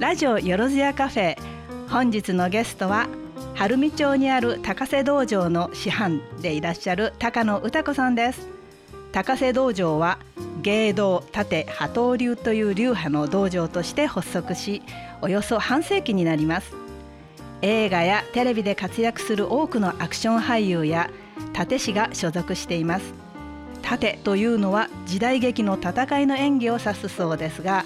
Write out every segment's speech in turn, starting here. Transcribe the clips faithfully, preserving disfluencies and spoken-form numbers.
ラジオよろずやカフェ。本日のゲストは晴海町にある高瀬道場の師範でいらっしゃる高野歌子さんです。高瀬道場は芸道、盾、波頭流という流派の道場として発足し、およそ半世紀になります。映画やテレビで活躍する多くのアクション俳優や盾師が所属しています。盾というのは時代劇の戦いの演技を指すそうですが、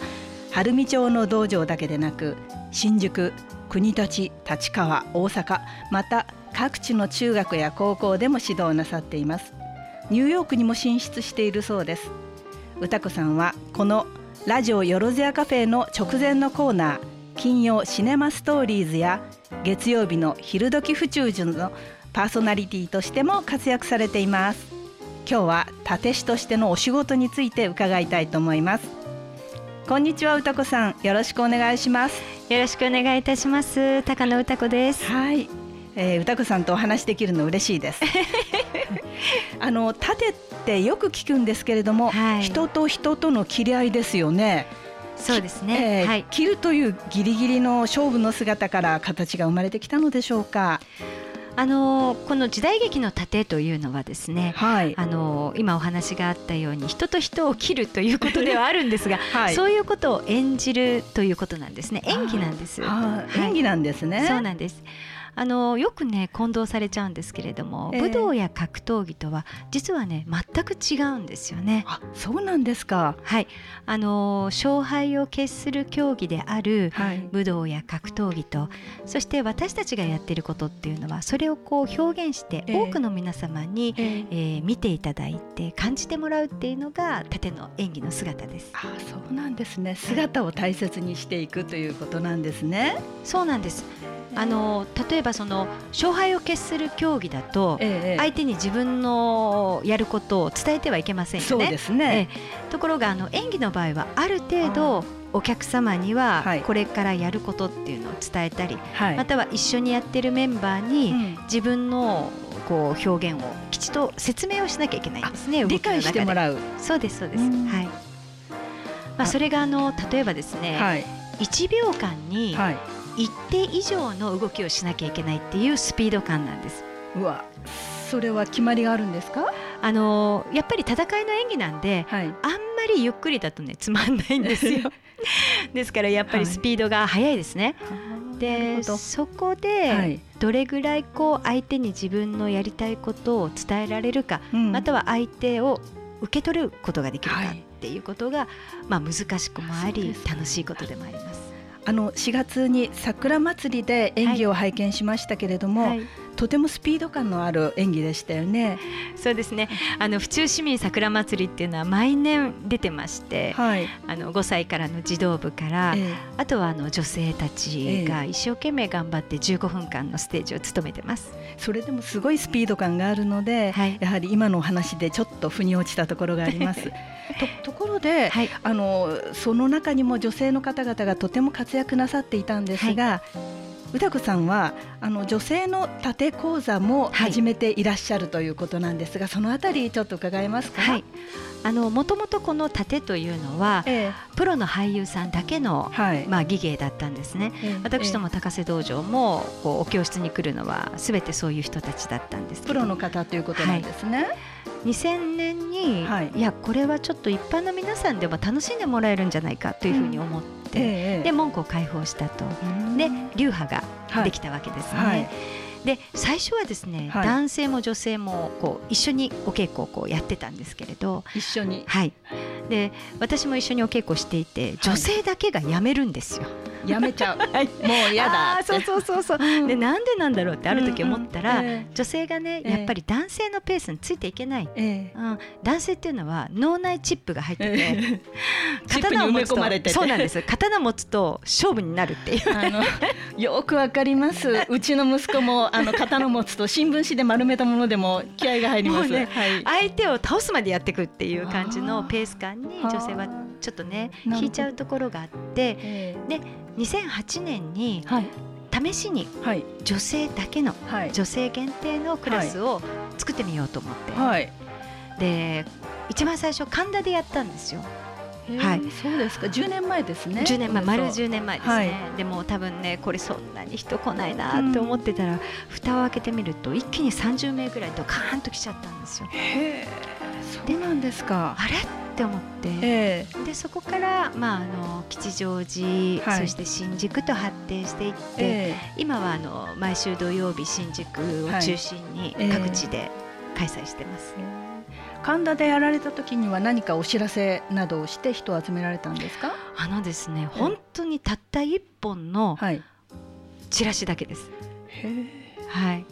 晴海町の道場だけでなく新宿、国立、立川、大阪、また各地の中学や高校でも指導なさっています。ニューヨークにも進出しているそうです。歌子さんはこのラジオよろずやカフェの直前のコーナー金曜シネマストーリーズや月曜日の昼時府中時のパーソナリティとしても活躍されています。今日は盾師としてのお仕事について伺いたいと思います。こんにちは、歌子さん、よろしくお願いします。よろしくお願いいたします。高野歌子です。はい、えー、歌子さんとお話できるの嬉しいです。あの盾ってよく聞くんですけれども、はい、人と人との切り合いですよね。そうですね、えーはい、切るというギリギリの勝負の姿から形が生まれてきたのでしょうか。あのこの時代劇の盾というのはですね、はい、あの今お話があったように人と人を切るということではあるんですが、はい、そういうことを演じるということなんですね。演技なんです、はい、演技なんですね。そうなんです。あのよくね混同されちゃうんですけれども、えー、武道や格闘技とは実はね全く違うんですよね。あ、そうなんですか。はい、あの勝敗を決する競技である武道や格闘技と、はい、そして私たちがやっていることっていうのはそれをこう表現して多くの皆様に、えーえー、見ていただいて感じてもらうっていうのが盾の演技の姿です。あ、そうなんですね。姿を大切にしていくということなんですね。そうなんです。あの例えばその勝敗を決する競技だと、ええ、相手に自分のやることを伝えてはいけませんよね。そうですね、ええ、ところがあの演技の場合はある程度お客様にはこれからやることっていうのを伝えたり、はい、または一緒にやってるメンバーに自分のこう表現をきちっと説明をしなきゃいけないんですね。理解してもらう。そうですそうです、はい。まあ、それがあの例えばですね、はい、いちびょうかんに、はい、一定以上の動きをしなきゃいけないっていうスピード感なんです。うわ、それは決まりがあるんですか？あのやっぱり戦いの演技なんで、はい、あんまりゆっくりだとねつまんないんですよ。ですからやっぱりスピードが速いですね、はい、でそこでどれぐらいこう相手に自分のやりたいことを伝えられるか、うん、または相手を受け取ることができるかっていうことが、はい、まあ、難しくもあり楽しいことでもあります。あのしがつに桜祭りで演技を拝見しましたけれども、はいはい、とてもスピード感のある演技でしたよね。そうですね。あの府中市民桜祭りっていうのは毎年出てまして、はい、あのごさいからの児童部から、えー、あとはあの女性たちが一生懸命頑張ってじゅうごふんかんのステージを務めてます、えー、それでもすごいスピード感があるので、はい、やはり今のお話でちょっと腑に落ちたところがあります。と, ところで、はい、あのその中にも女性の方々がとても活躍なさっていたんですが、はい、歌子さんはあの女性の盾講座も始めていらっしゃるということなんですが、はい、そのあたりちょっと伺えますか？はい、あのもともとこの盾というのは、えー、プロの俳優さんだけの、はい、まあ、技芸だったんですね、えー、私ども高瀬道場もこうお教室に来るのはすべてそういう人たちだったんです。プロの方ということなんですね、はい。にせんねんに、はい、いやこれはちょっと一般の皆さんでも楽しんでもらえるんじゃないかというふうに思って、うん、ええ、で門戸を開放したと、で流派ができたわけですね、はいはい、で最初はですね、はい、男性も女性もこう一緒にお稽古をこうやってたんですけれど、一緒に、はい、で私も一緒にお稽古していて女性だけがやめるんですよ、はい、やめちゃう、はい、もうやだって。あ、そうそうそうそう、うん、でなんでなんだろうってある時思ったら、うんうん、えー、女性がねやっぱり男性のペースについていけない、えーうん、男性っていうのは脳内チップが入ってて、えー刀を持つと、そうなんです。刀持つと勝負になるっていう。あのよくわかります。うちの息子もあの刀持つと新聞紙で丸めたものでも気合が入ります。ね、はい、相手を倒すまでやっていくっていう感じのペース感に女性はちょっとね引いちゃうところがあって、でにせんはちねんに試しに女性だけの、はい、女性限定のクラスを作ってみようと思って、はい、で一番最初神田でやったんですよ。はい、そうですか。じゅうねんまえですね。じゅうねんまえ、丸じゅうねんまえですね、はい、でも多分ね、これそんなに人来ないなって思ってたら、うん、蓋を開けてみると一気にさんじゅうめいぐらいドカーンと来ちゃったんですよ。へー、そうなんですか。あれって思って、えー、でそこから、まあ、あの吉祥寺、はい、そして新宿と発展していって、えー、今はあの毎週土曜日新宿を中心に各地で開催してます、はい、えー神田でやられた時には何かお知らせなどをして人を集められたんですか？あのですね、うん、本当にたった一本のチラシだけです、はいはい、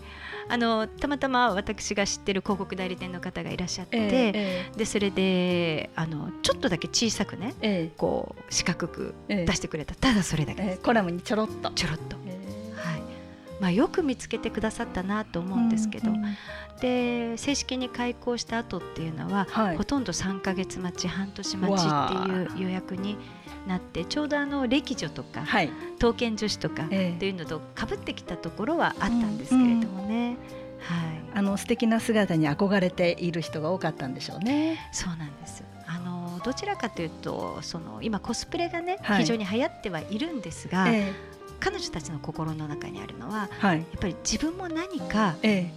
あのたまたま私が知ってる広告代理店の方がいらっしゃって、えーえー、でそれであのちょっとだけ小さくね、えー、こう四角く出してくれた、えー、ただそれだけです、えー、コラムにちょろっとちょろっと、えーはいまあ、よく見つけてくださったなと思うんですけど、うんうんで正式に開校した後っていうのは、はい、ほとんどさんかげつ待ち半年待ちっていう予約になって、ちょうどあの歴女とか、はい、刀剣女子とかっていうのとかぶってきたところはあったんですけれどもね、うんはい、あの素敵な姿に憧れている人が多かったんでしょうね。そうなんです。あのどちらかというとその今コスプレがね、はい、非常に流行ってはいるんですが、えー彼女たちの心の中にあるのは、はい、やっぱり自分も何か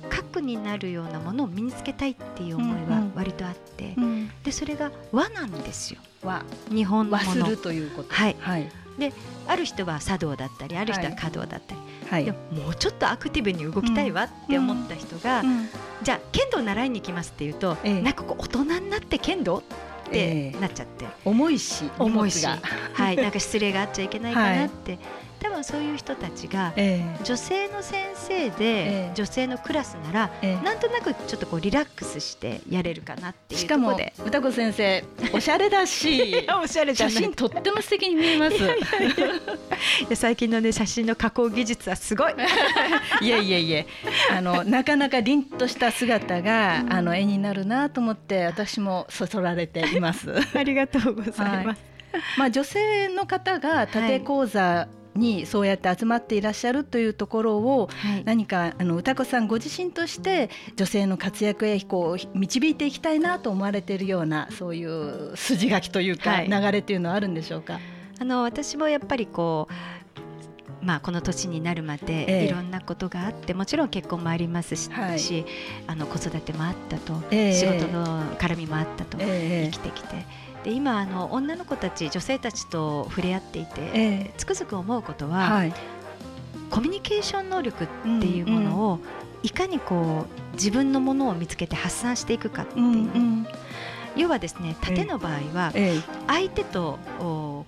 核になるようなものを身につけたいっていう思いは割とあって、うんうん、でそれが和なんですよ。和、日本のもの。和するということ。はい。はい、である人は茶道だったり、ある人は華道だったり、はい、でも、もうちょっとアクティブに動きたいわって思った人が、うんうん、じゃあ剣道習いに行きますっていうと、ええ、なんかこう大人になって剣道？ってなっちゃって、えー、重いし重いし、はい、なんか失礼があっちゃいけないかなって、はい、多分そういう人たちが、えー、女性の先生で、えー、女性のクラスなら、えー、なんとなくちょっとこうリラックスしてやれるかなっていうところで、しかも歌子先生おしゃれだしおしゃれじゃない、写真とっても素敵に見えます。いやいやいやいや最近の、ね、写真の加工技術はすごいいやいやいやあのなかなか凛とした姿が、うん、あの絵になるなと思って私もそそられていますありがとうございます、はいまあ、女性の方が盾講座にそうやって集まっていらっしゃるというところを、はい、何かあの歌子さんご自身として女性の活躍へこう導いていきたいなと思われているような、そういう筋書きというか、はい、流れというのはあるんでしょうか？あの私もやっぱりこうまあ、この年になるまでいろんなことがあって、ええ、もちろん結婚もありますし、はい、あの子育てもあったと、ええ、仕事の絡みもあったと、ええ、生きてきてで今あの女の子たち女性たちと触れ合っていて、ええ、つくづく思うことは、はい、コミュニケーション能力っていうものを、うんうん、いかにこう自分のものを見つけて発散していくかっていう、うんうん、要はですね盾の場合は、ええ、相手と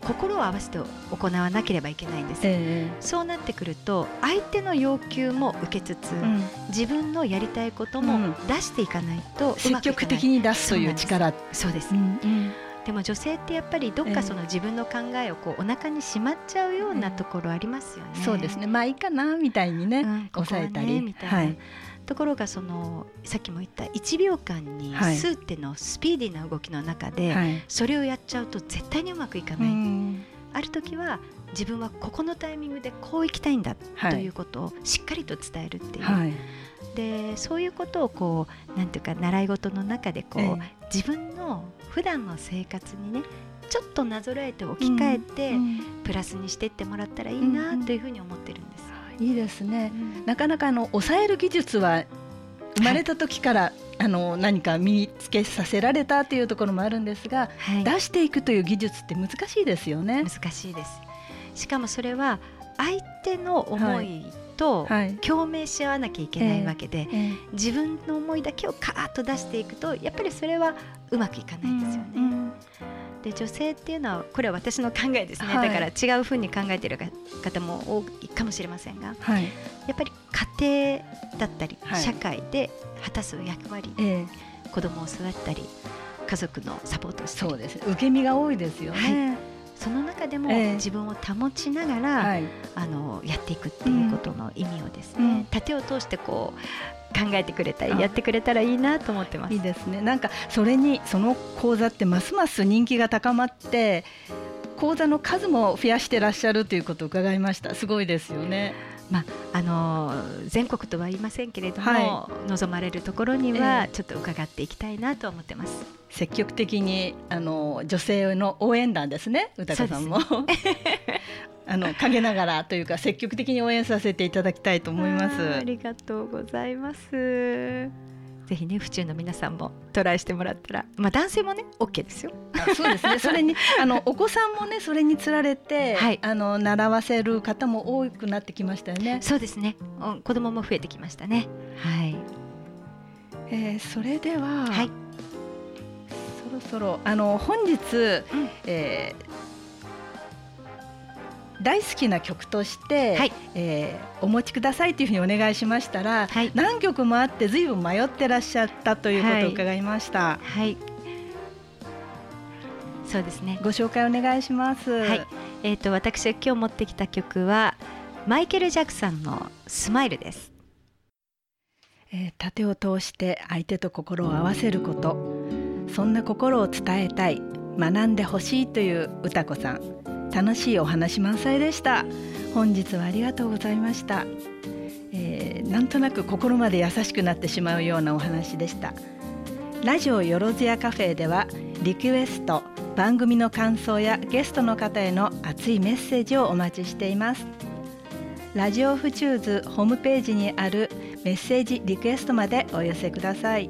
心を合わせて行わなければいけないんです、えー、そうなってくると相手の要求も受けつつ、うん、自分のやりたいことも出していかないとうまくいかない、積極的に出すという力。そうです、うんうん、でも女性ってやっぱりどっかその自分の考えをこうお腹にしまっちゃうようなところありますよね、えー、そうですね。まあいいかなみたいにね、うん、ここはね抑えたりみたいな、はい、ところがそのさっきも言ったいちびょうかんに数ってのスピーディーな動きの中で、はい、それをやっちゃうと絶対にうまくいかない、うん、ある時は自分はここのタイミングでこういきたいんだ、はい、ということをしっかりと伝えるっていう、はい、でそういうことをこうなんていうか習い事の中でこう、えー、自分の普段の生活にねちょっとなぞらえて置き換えて、うん、プラスにしていってもらったらいいなというふうに思ってるんです、うんうんいいですね、うん、なかなかあの抑える技術は生まれた時から、はい、あの何か身につけさせられたというところもあるんですが、はい、出していくという技術って難しいですよね。難しいです。しかもそれは相手の思いと共鳴し合わなきゃいけないわけで、はいはいえーえー、自分の思いだけをカーッと出していくとやっぱりそれはうまくいかないですよね、うんうんで女性っていうのはこれは私の考えですね、はい、だから違うふうに考えている方も多いかもしれませんが、はい、やっぱり家庭だったり、はい、社会で果たす役割、えー、子供を育てたり家族のサポートをしたりそうです受け身が多いですよね、はい、その中でも自分を保ちながら、えー、あのやっていくっていうことの意味をですね、うん、盾を通してこう考えてくれたりやってくれたらいいなと思ってます。いいですね。なんかそれにその講座ってますます人気が高まって講座の数も増やしてらっしゃるということを伺いました。すごいですよね。まああのー、全国とは言いませんけれども、はい、望まれるところにはちょっと伺っていきたいなと思ってます、えー、積極的にあの女性の応援団ですね、歌子さんもあの陰ながらというか積極的に応援させていただきたいと思います。 あ, ありがとうございます。ぜひね、府中の皆さんもトライしてもらったら、まあ、男性もね OK ですよ。あ、そうですね。それにあのお子さんもね、それにつられて、はい、あの習わせる方も多くなってきましたよね。そうですね、子供も増えてきましたね、はい。えー、それでは、はい、そろそろあの本日、うんえー、大好きな曲として、はいえーお持ちくださいというふうにお願いしましたら、はい、何曲もあって随分迷ってらっしゃったということを伺いました、はいはい、そうですね、ご紹介お願いします、はいえー、と私が今日持ってきた曲はマイケル・ジャクソンのスマイルです。えー、盾を通して相手と心を合わせること、そんな心を伝えたい、学んでほしいという歌子さん、楽しいお話満載でした。本日はありがとうございました。えー、なんとなく心まで優しくなってしまうようなお話でした。ラジオよろずやカフェではリクエスト、番組の感想やゲストの方への熱いメッセージをお待ちしています。ラジオ府中図ホームページにあるメッセージリクエストまでお寄せください。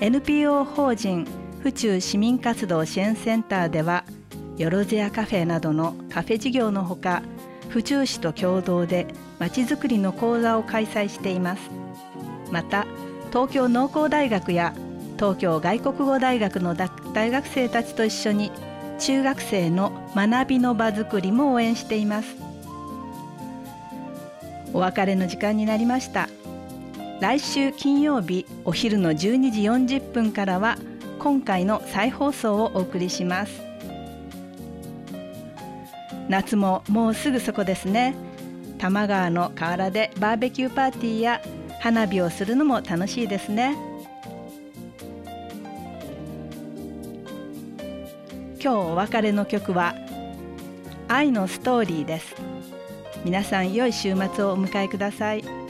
エヌピーオー 法人府中市民活動支援センターではよろずやカフェなどのカフェ事業のほか、府中市と共同でまちづくりの講座を開催しています。また、東京農工大学や東京外国語大学の大学生たちと一緒に中学生の学びの場づくりも応援しています。お別れの時間になりました。来週金曜日お昼のじゅうにじよんじゅっぷんからは今回の再放送をお送りします。夏ももうすぐそこですね。多摩川の河原でバーベキューパーティーや花火をするのも楽しいですね。今日お別れの曲は愛のストーリーです。皆さん良い週末をお迎えください。